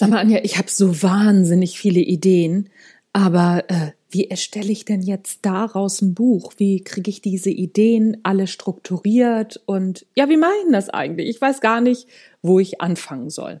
Sag mal, Anja, ich habe so wahnsinnig viele Ideen, aber wie erstelle ich denn jetzt daraus ein Buch? Wie kriege ich diese Ideen alle strukturiert? Und ja, wie mache ich denn das eigentlich? Ich weiß gar nicht, wo ich anfangen soll.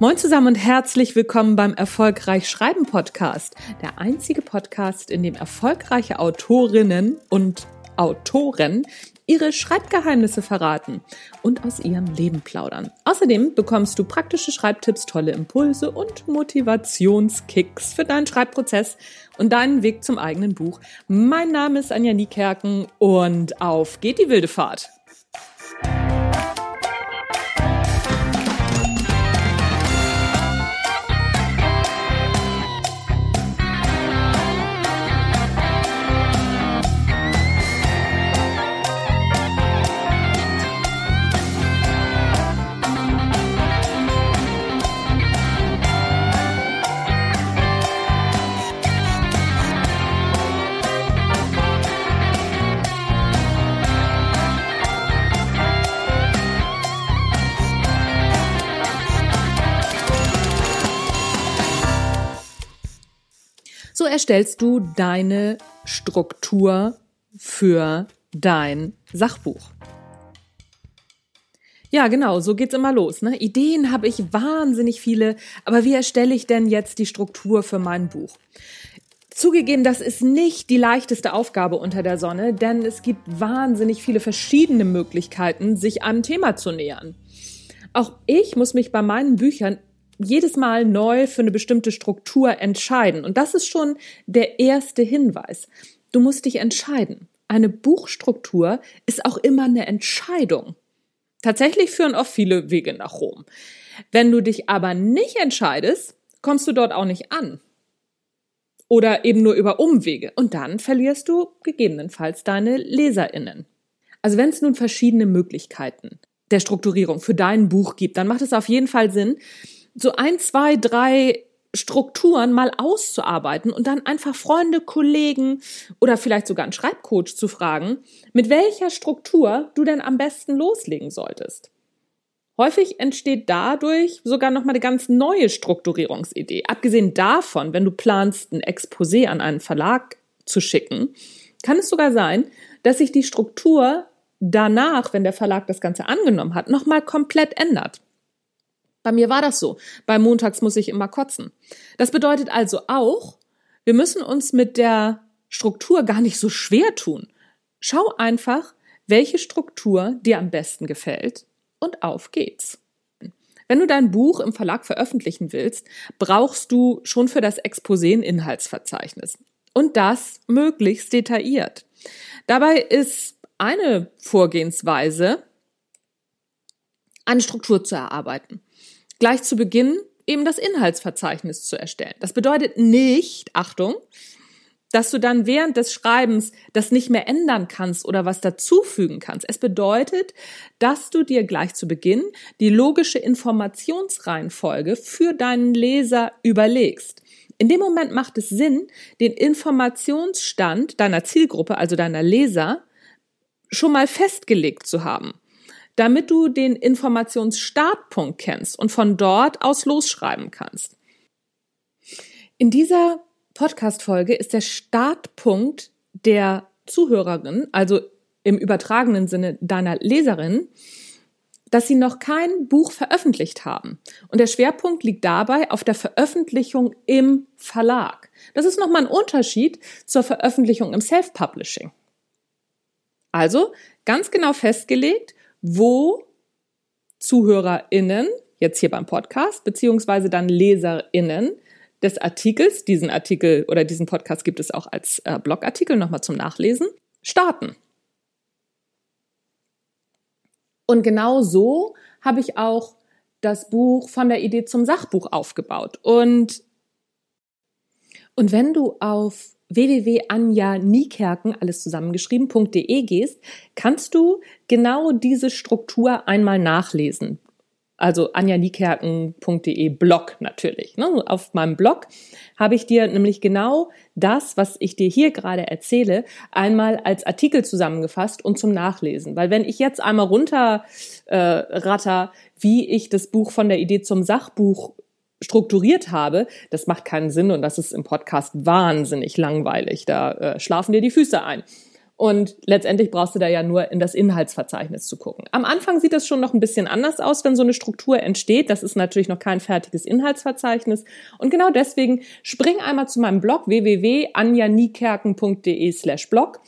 Moin zusammen und herzlich willkommen beim Erfolgreich-Schreiben-Podcast, der einzige Podcast, in dem erfolgreiche Autorinnen und Autoren ihre Schreibgeheimnisse verraten und aus ihrem Leben plaudern. Außerdem bekommst du praktische Schreibtipps, tolle Impulse und Motivationskicks für deinen Schreibprozess und deinen Weg zum eigenen Buch. Mein Name ist Anja Niekerken und auf geht die wilde Fahrt! So erstellst du deine Struktur für dein Sachbuch. Ja, genau, so geht's immer los, ne? Ideen habe ich wahnsinnig viele, aber wie erstelle ich denn jetzt die Struktur für mein Buch? Zugegeben, das ist nicht die leichteste Aufgabe unter der Sonne, denn es gibt wahnsinnig viele verschiedene Möglichkeiten, sich einem Thema zu nähern. Auch ich muss mich bei meinen Büchern jedes Mal neu für eine bestimmte Struktur entscheiden. Und das ist schon der erste Hinweis. Du musst dich entscheiden. Eine Buchstruktur ist auch immer eine Entscheidung. Tatsächlich führen oft viele Wege nach Rom. Wenn du dich aber nicht entscheidest, kommst du dort auch nicht an. Oder eben nur über Umwege. Und dann verlierst du gegebenenfalls deine LeserInnen. Also wenn es nun verschiedene Möglichkeiten der Strukturierung für dein Buch gibt, dann macht es auf jeden Fall Sinn, so 1, 2, 3 Strukturen mal auszuarbeiten und dann einfach Freunde, Kollegen oder vielleicht sogar einen Schreibcoach zu fragen, mit welcher Struktur du denn am besten loslegen solltest. Häufig entsteht dadurch sogar nochmal eine ganz neue Strukturierungsidee. Abgesehen davon, wenn du planst, ein Exposé an einen Verlag zu schicken, kann es sogar sein, dass sich die Struktur danach, wenn der Verlag das Ganze angenommen hat, nochmal komplett ändert. Bei mir war das so. Bei Montags muss ich immer kotzen. Das bedeutet also auch, wir müssen uns mit der Struktur gar nicht so schwer tun. Schau einfach, welche Struktur dir am besten gefällt und auf geht's. Wenn du dein Buch im Verlag veröffentlichen willst, brauchst du schon für das Exposé ein Inhaltsverzeichnis. Und das möglichst detailliert. Dabei ist eine Vorgehensweise, eine Struktur zu erarbeiten. Gleich zu Beginn eben das Inhaltsverzeichnis zu erstellen. Das bedeutet nicht, Achtung, dass du dann während des Schreibens das nicht mehr ändern kannst oder was dazufügen kannst. Es bedeutet, dass du dir gleich zu Beginn die logische Informationsreihenfolge für deinen Leser überlegst. In dem Moment macht es Sinn, den Informationsstand deiner Zielgruppe, also deiner Leser, schon mal festgelegt zu haben, damit du den Informationsstartpunkt kennst und von dort aus losschreiben kannst. In dieser Podcast-Folge ist der Startpunkt der Zuhörerin, also im übertragenen Sinne deiner Leserin, dass sie noch kein Buch veröffentlicht haben. Und der Schwerpunkt liegt dabei auf der Veröffentlichung im Verlag. Das ist nochmal ein Unterschied zur Veröffentlichung im Self-Publishing. Also ganz genau festgelegt, wo ZuhörerInnen, jetzt hier beim Podcast, beziehungsweise dann LeserInnen des Artikels, diesen Artikel oder diesen Podcast gibt es auch als Blogartikel nochmal zum Nachlesen, starten. Und genau so habe ich auch das Buch von der Idee zum Sachbuch aufgebaut. Und wenn du auf www.anjaniekerken, alles zusammengeschrieben.de gehst, kannst du genau diese Struktur einmal nachlesen. Also anjaniekerken.de Blog natürlich. Ne? Auf meinem Blog habe ich dir nämlich genau das, was ich dir hier gerade erzähle, einmal als Artikel zusammengefasst und zum Nachlesen. Weil wenn ich jetzt einmal runterratter, wie ich das Buch von der Idee zum Sachbuch strukturiert habe, das macht keinen Sinn und das ist im Podcast wahnsinnig langweilig. Da schlafen dir die Füße ein. Und letztendlich brauchst du da ja nur in das Inhaltsverzeichnis zu gucken. Am Anfang sieht das schon noch ein bisschen anders aus, wenn so eine Struktur entsteht. Das ist natürlich noch kein fertiges Inhaltsverzeichnis. Und genau deswegen spring einmal zu meinem Blog www.anjaniekerken.de/blog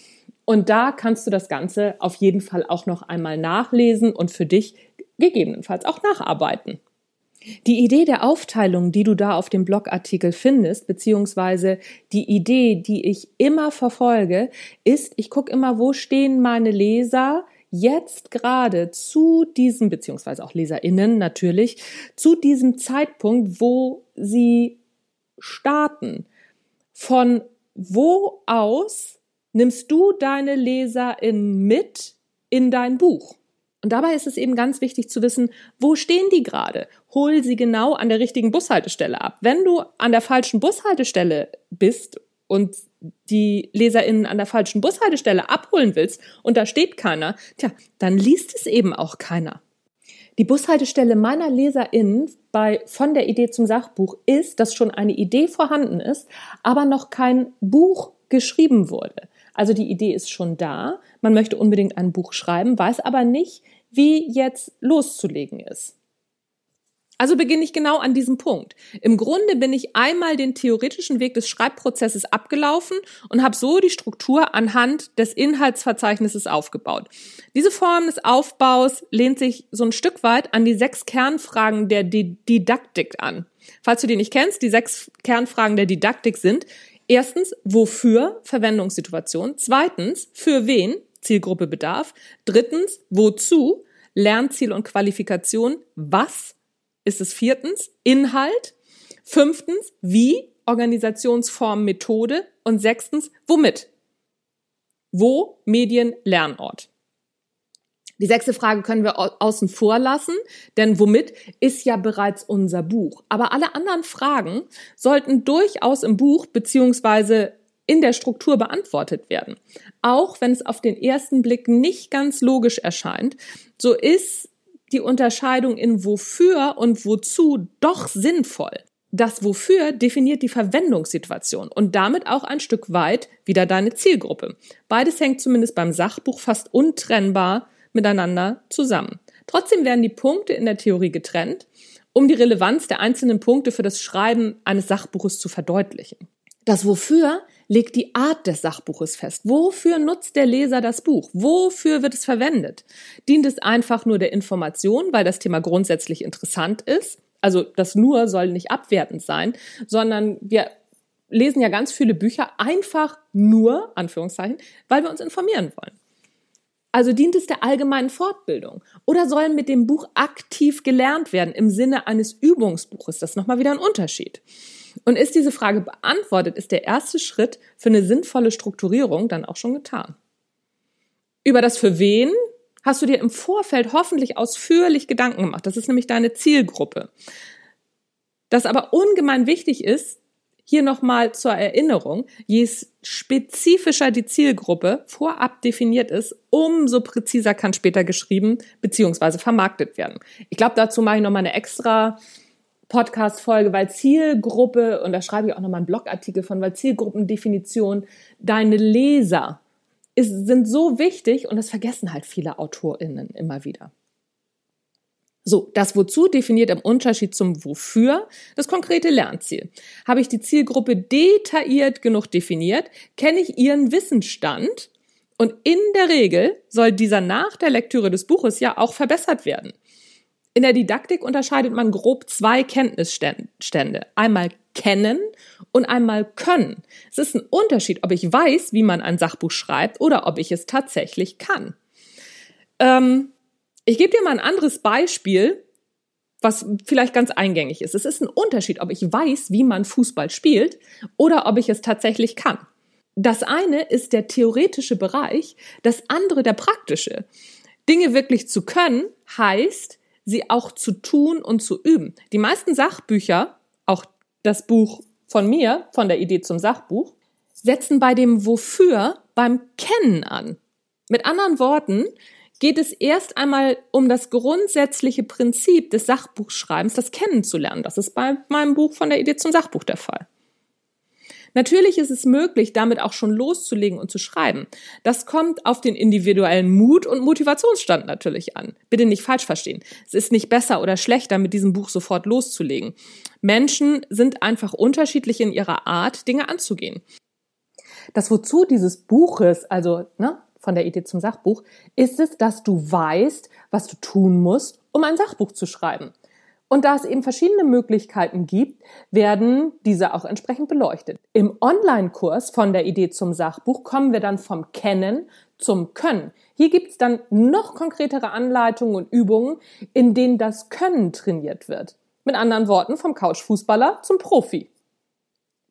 und da kannst du das Ganze auf jeden Fall auch noch einmal nachlesen und für dich gegebenenfalls auch nacharbeiten. Die Idee der Aufteilung, die du da auf dem Blogartikel findest, beziehungsweise die Idee, die ich immer verfolge, ist, ich gucke immer, wo stehen meine Leser jetzt gerade zu diesem, beziehungsweise auch LeserInnen natürlich, zu diesem Zeitpunkt, wo sie starten. Von wo aus nimmst du deine LeserInnen mit in dein Buch? Und dabei ist es eben ganz wichtig zu wissen, wo stehen die gerade? Hol sie genau an der richtigen Bushaltestelle ab. Wenn du an der falschen Bushaltestelle bist und die LeserInnen an der falschen Bushaltestelle abholen willst und da steht keiner, tja, dann liest es eben auch keiner. Die Bushaltestelle meiner LeserInnen bei von der Idee zum Sachbuch ist, dass schon eine Idee vorhanden ist, aber noch kein Buch geschrieben wurde. Also die Idee ist schon da, man möchte unbedingt ein Buch schreiben, weiß aber nicht, wie jetzt loszulegen ist. Also beginne ich genau an diesem Punkt. Im Grunde bin ich einmal den theoretischen Weg des Schreibprozesses abgelaufen und habe so die Struktur anhand des Inhaltsverzeichnisses aufgebaut. Diese Form des Aufbaus lehnt sich so ein Stück weit an die 6 Kernfragen der Didaktik an. Falls du die nicht kennst, die 6 Kernfragen der Didaktik sind: erstens, wofür, Verwendungssituation. Zweitens, für wen, Zielgruppe, Bedarf. Drittens, wozu, Lernziel und Qualifikation. Was ist es? Viertens, Inhalt. Fünftens, wie, Organisationsform, Methode. Und sechstens, womit? Wo, Medien, Lernort. Die 6. Frage können wir außen vor lassen, denn womit ist ja bereits unser Buch. Aber alle anderen Fragen sollten durchaus im Buch bzw. in der Struktur beantwortet werden. Auch wenn es auf den ersten Blick nicht ganz logisch erscheint, so ist die Unterscheidung in wofür und wozu doch sinnvoll. Das Wofür definiert die Verwendungssituation und damit auch ein Stück weit wieder deine Zielgruppe. Beides hängt zumindest beim Sachbuch fast untrennbar miteinander zusammen. Trotzdem werden die Punkte in der Theorie getrennt, um die Relevanz der einzelnen Punkte für das Schreiben eines Sachbuches zu verdeutlichen. Das Wofür legt die Art des Sachbuches fest. Wofür nutzt der Leser das Buch? Wofür wird es verwendet? Dient es einfach nur der Information, weil das Thema grundsätzlich interessant ist? Also das nur soll nicht abwertend sein, sondern wir lesen ja ganz viele Bücher einfach nur, Anführungszeichen, weil wir uns informieren wollen. Also dient es der allgemeinen Fortbildung oder soll mit dem Buch aktiv gelernt werden im Sinne eines Übungsbuches? Das ist nochmal wieder ein Unterschied. Und ist diese Frage beantwortet, ist der erste Schritt für eine sinnvolle Strukturierung dann auch schon getan. Über das Für wen hast du dir im Vorfeld hoffentlich ausführlich Gedanken gemacht. Das ist nämlich deine Zielgruppe. Das aber ungemein wichtig ist, hier nochmal zur Erinnerung, je spezifischer die Zielgruppe vorab definiert ist, umso präziser kann später geschrieben bzw. vermarktet werden. Ich glaube, dazu mache ich nochmal eine extra Podcast-Folge, weil Zielgruppe, und da schreibe ich auch nochmal einen Blogartikel von, weil Zielgruppendefinition, deine Leser sind so wichtig und das vergessen halt viele AutorInnen immer wieder. So, das Wozu definiert im Unterschied zum Wofür das konkrete Lernziel. Habe ich die Zielgruppe detailliert genug definiert? Kenne ich ihren Wissensstand? Und in der Regel soll dieser nach der Lektüre des Buches ja auch verbessert werden. In der Didaktik unterscheidet man grob zwei Kenntnisstände. Einmal kennen und einmal können. Es ist ein Unterschied, ob ich weiß, wie man ein Sachbuch schreibt oder ob ich es tatsächlich kann. Ich gebe dir mal ein anderes Beispiel, was vielleicht ganz eingängig ist. Es ist ein Unterschied, ob ich weiß, wie man Fußball spielt oder ob ich es tatsächlich kann. Das eine ist der theoretische Bereich, das andere der praktische. Dinge wirklich zu können, heißt, sie auch zu tun und zu üben. Die meisten Sachbücher, auch das Buch von mir, von der Idee zum Sachbuch, setzen bei dem Wofür beim Kennen an. Mit anderen Worten, geht es erst einmal um das grundsätzliche Prinzip des Sachbuchschreibens, das kennenzulernen. Das ist bei meinem Buch von der Idee zum Sachbuch der Fall. Natürlich ist es möglich, damit auch schon loszulegen und zu schreiben. Das kommt auf den individuellen Mut und Motivationsstand natürlich an. Bitte nicht falsch verstehen. Es ist nicht besser oder schlechter, mit diesem Buch sofort loszulegen. Menschen sind einfach unterschiedlich in ihrer Art, Dinge anzugehen. Das Wozu dieses Buches, also von der Idee zum Sachbuch, ist es, dass du weißt, was du tun musst, um ein Sachbuch zu schreiben. Und da es eben verschiedene Möglichkeiten gibt, werden diese auch entsprechend beleuchtet. Im Online-Kurs von der Idee zum Sachbuch kommen wir dann vom Kennen zum Können. Hier gibt es dann noch konkretere Anleitungen und Übungen, in denen das Können trainiert wird. Mit anderen Worten, vom Couchfußballer zum Profi.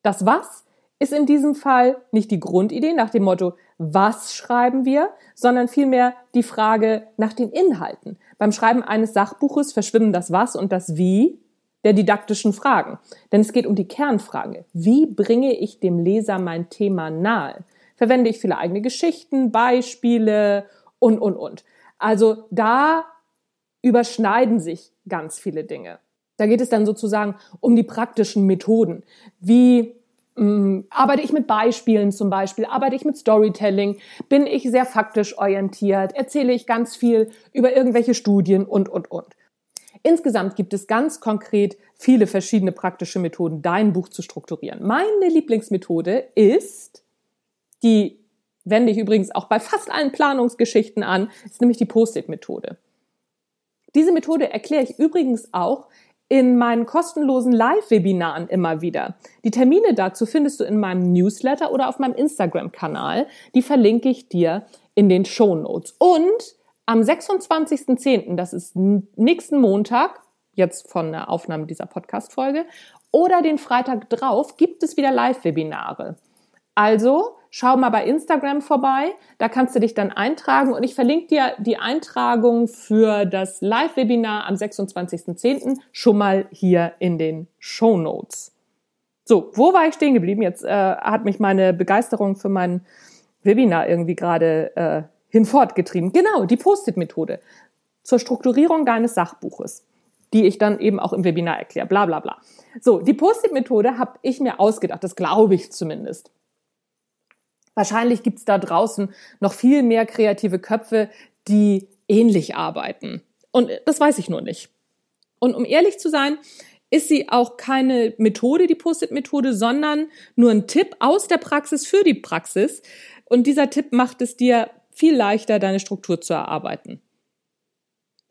Das Was ist in diesem Fall nicht die Grundidee nach dem Motto, was schreiben wir, sondern vielmehr die Frage nach den Inhalten. Beim Schreiben eines Sachbuches verschwimmen das Was und das Wie der didaktischen Fragen. Denn es geht um die Kernfrage. Wie bringe ich dem Leser mein Thema nahe? Verwende ich viele eigene Geschichten, Beispiele und. Also da überschneiden sich ganz viele Dinge. Da geht es dann sozusagen um die praktischen Methoden. Wie arbeite ich mit Beispielen zum Beispiel? Arbeite ich mit Storytelling? Bin ich sehr faktisch orientiert? Erzähle ich ganz viel über irgendwelche Studien und. Insgesamt gibt es ganz konkret viele verschiedene praktische Methoden, dein Buch zu strukturieren. Meine Lieblingsmethode ist, die wende ich übrigens auch bei fast allen Planungsgeschichten an, ist nämlich die Post-it-Methode. Diese Methode erkläre ich übrigens auch in meinen kostenlosen Live-Webinaren immer wieder. Die Termine dazu findest du in meinem Newsletter oder auf meinem Instagram-Kanal. Die verlinke ich dir in den Shownotes. Und am 26.10., das ist nächsten Montag, jetzt von der Aufnahme dieser Podcast-Folge, oder den Freitag drauf, gibt es wieder Live-Webinare. Also schau mal bei Instagram vorbei, da kannst du dich dann eintragen und ich verlinke dir die Eintragung für das Live-Webinar am 26.10. schon mal hier in den Shownotes. So, wo war ich stehen geblieben? Jetzt hat mich meine Begeisterung für mein Webinar irgendwie gerade hinfortgetrieben. Genau, die Post-it-Methode zur Strukturierung deines Sachbuches, die ich dann eben auch im Webinar erkläre, bla bla bla. So, die Post-it-Methode habe ich mir ausgedacht, das glaube ich zumindest. Wahrscheinlich gibt's da draußen noch viel mehr kreative Köpfe, die ähnlich arbeiten. Und das weiß ich nur nicht. Und um ehrlich zu sein, ist sie auch keine Methode, die Post-it-Methode, sondern nur ein Tipp aus der Praxis für die Praxis. Und dieser Tipp macht es dir viel leichter, deine Struktur zu erarbeiten.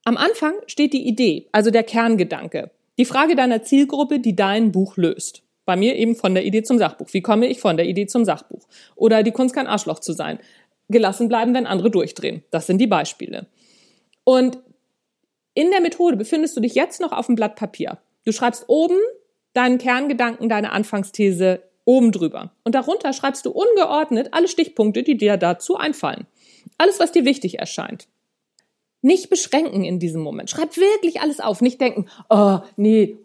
Am Anfang steht die Idee, also der Kerngedanke. Die Frage deiner Zielgruppe, die dein Buch löst. Bei mir eben von der Idee zum Sachbuch. Wie komme ich von der Idee zum Sachbuch? Oder die Kunst, kein Arschloch zu sein. Gelassen bleiben, wenn andere durchdrehen. Das sind die Beispiele. Und in der Methode befindest du dich jetzt noch auf dem Blatt Papier. Du schreibst oben deinen Kerngedanken, deine Anfangsthese oben drüber. Und darunter schreibst du ungeordnet alle Stichpunkte, die dir dazu einfallen. Alles, was dir wichtig erscheint. Nicht beschränken in diesem Moment. Schreib wirklich alles auf. Nicht denken, oh, nee,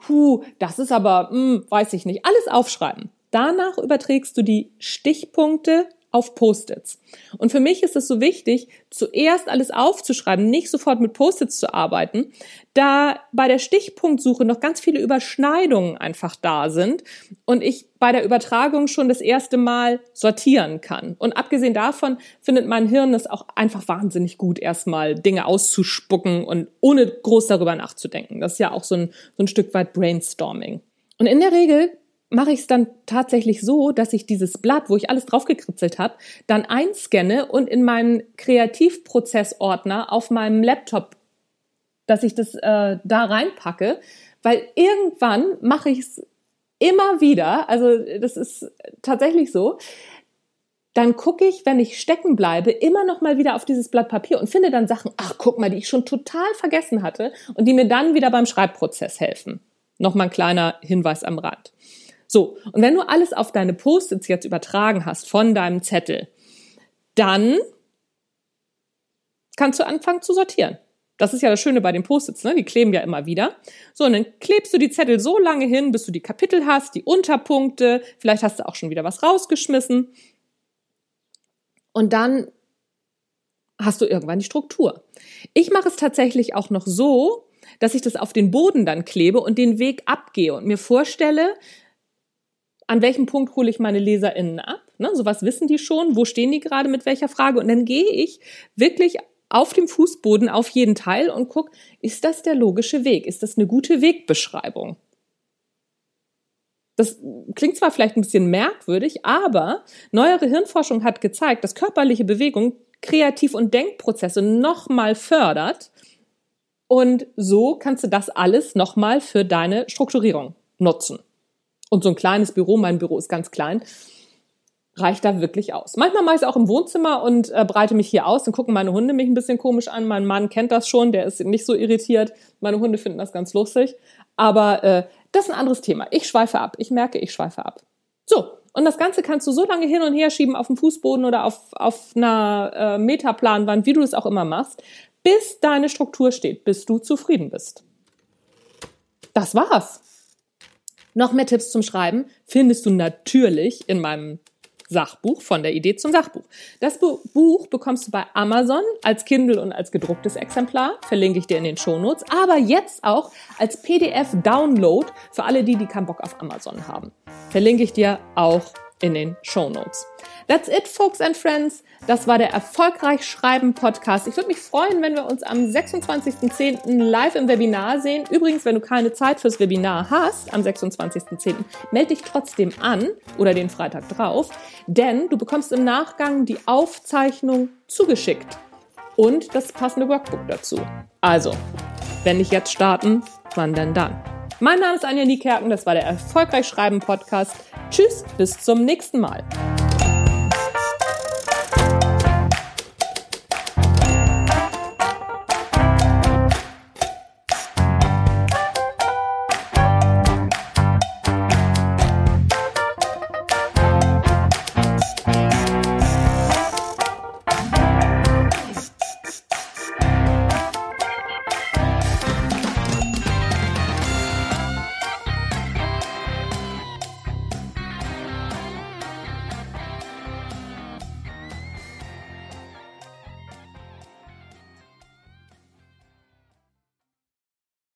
das ist aber, weiß ich nicht. Alles aufschreiben. Danach überträgst du die Stichpunkte auf Post-its. Und für mich ist es so wichtig, zuerst alles aufzuschreiben, nicht sofort mit Post-its zu arbeiten, da bei der Stichpunktsuche noch ganz viele Überschneidungen einfach da sind und ich bei der Übertragung schon das erste Mal sortieren kann. Und abgesehen davon findet mein Hirn es auch einfach wahnsinnig gut, erstmal Dinge auszuspucken und ohne groß darüber nachzudenken. Das ist ja auch so ein Stück weit Brainstorming. Und in der Regel mache ich es dann tatsächlich so, dass ich dieses Blatt, wo ich alles draufgekritzelt habe, dann einscanne und in meinen Kreativprozessordner auf meinem Laptop dass ich das da reinpacke, weil irgendwann mache ich es immer wieder, also das ist tatsächlich so, dann gucke ich, wenn ich stecken bleibe, immer noch mal wieder auf dieses Blatt Papier und finde dann Sachen, ach guck mal, die ich schon total vergessen hatte und die mir dann wieder beim Schreibprozess helfen. Nochmal ein kleiner Hinweis am Rand. So, und wenn du alles auf deine Post-its jetzt übertragen hast von deinem Zettel, dann kannst du anfangen zu sortieren. Das ist ja das Schöne bei den Post-its, ne? Die kleben ja immer wieder. So, und dann klebst du die Zettel so lange hin, bis du die Kapitel hast, die Unterpunkte, vielleicht hast du auch schon wieder was rausgeschmissen. Und dann hast du irgendwann die Struktur. Ich mache es tatsächlich auch noch so, dass ich das auf den Boden dann klebe und den Weg abgehe und mir vorstelle, an welchem Punkt hole ich meine LeserInnen ab. Ne? Sowas wissen die schon, wo stehen die gerade, mit welcher Frage. Und dann gehe ich wirklich auf dem Fußboden auf jeden Teil und gucke, ist das der logische Weg? Ist das eine gute Wegbeschreibung? Das klingt zwar vielleicht ein bisschen merkwürdig, aber neuere Hirnforschung hat gezeigt, dass körperliche Bewegung Kreativ- und Denkprozesse nochmal fördert. Und so kannst du das alles nochmal für deine Strukturierung nutzen. Und so ein kleines Büro, mein Büro ist ganz klein, reicht da wirklich aus. Manchmal mache ich es auch im Wohnzimmer und breite mich hier aus. Dann gucken meine Hunde mich ein bisschen komisch an. Mein Mann kennt das schon, der ist nicht so irritiert. Meine Hunde finden das ganz lustig. Aber das ist ein anderes Thema. Ich schweife ab. Ich merke, ich schweife ab. So, und das Ganze kannst du so lange hin und her schieben auf dem Fußboden oder auf einer Metaplanwand, wie du es auch immer machst, bis deine Struktur steht, bis du zufrieden bist. Das war's. Noch mehr Tipps zum Schreiben findest du natürlich in meinem Sachbuch, von der Idee zum Sachbuch. Das Buch bekommst du bei Amazon als Kindle und als gedrucktes Exemplar, verlinke ich dir in den Shownotes, aber jetzt auch als PDF-Download für alle, die keinen Bock auf Amazon haben. Verlinke ich dir auch in den Shownotes. That's it, folks and friends. Das war der Erfolgreich-Schreiben-Podcast. Ich würde mich freuen, wenn wir uns am 26.10. live im Webinar sehen. Übrigens, wenn du keine Zeit fürs Webinar hast, am 26.10. melde dich trotzdem an oder den Freitag drauf, denn du bekommst im Nachgang die Aufzeichnung zugeschickt und das passende Workbook dazu. Also, wenn nicht jetzt starten, wann denn dann? Mein Name ist Anja Niekerken, das war der Erfolgreich-Schreiben-Podcast. Tschüss, bis zum nächsten Mal.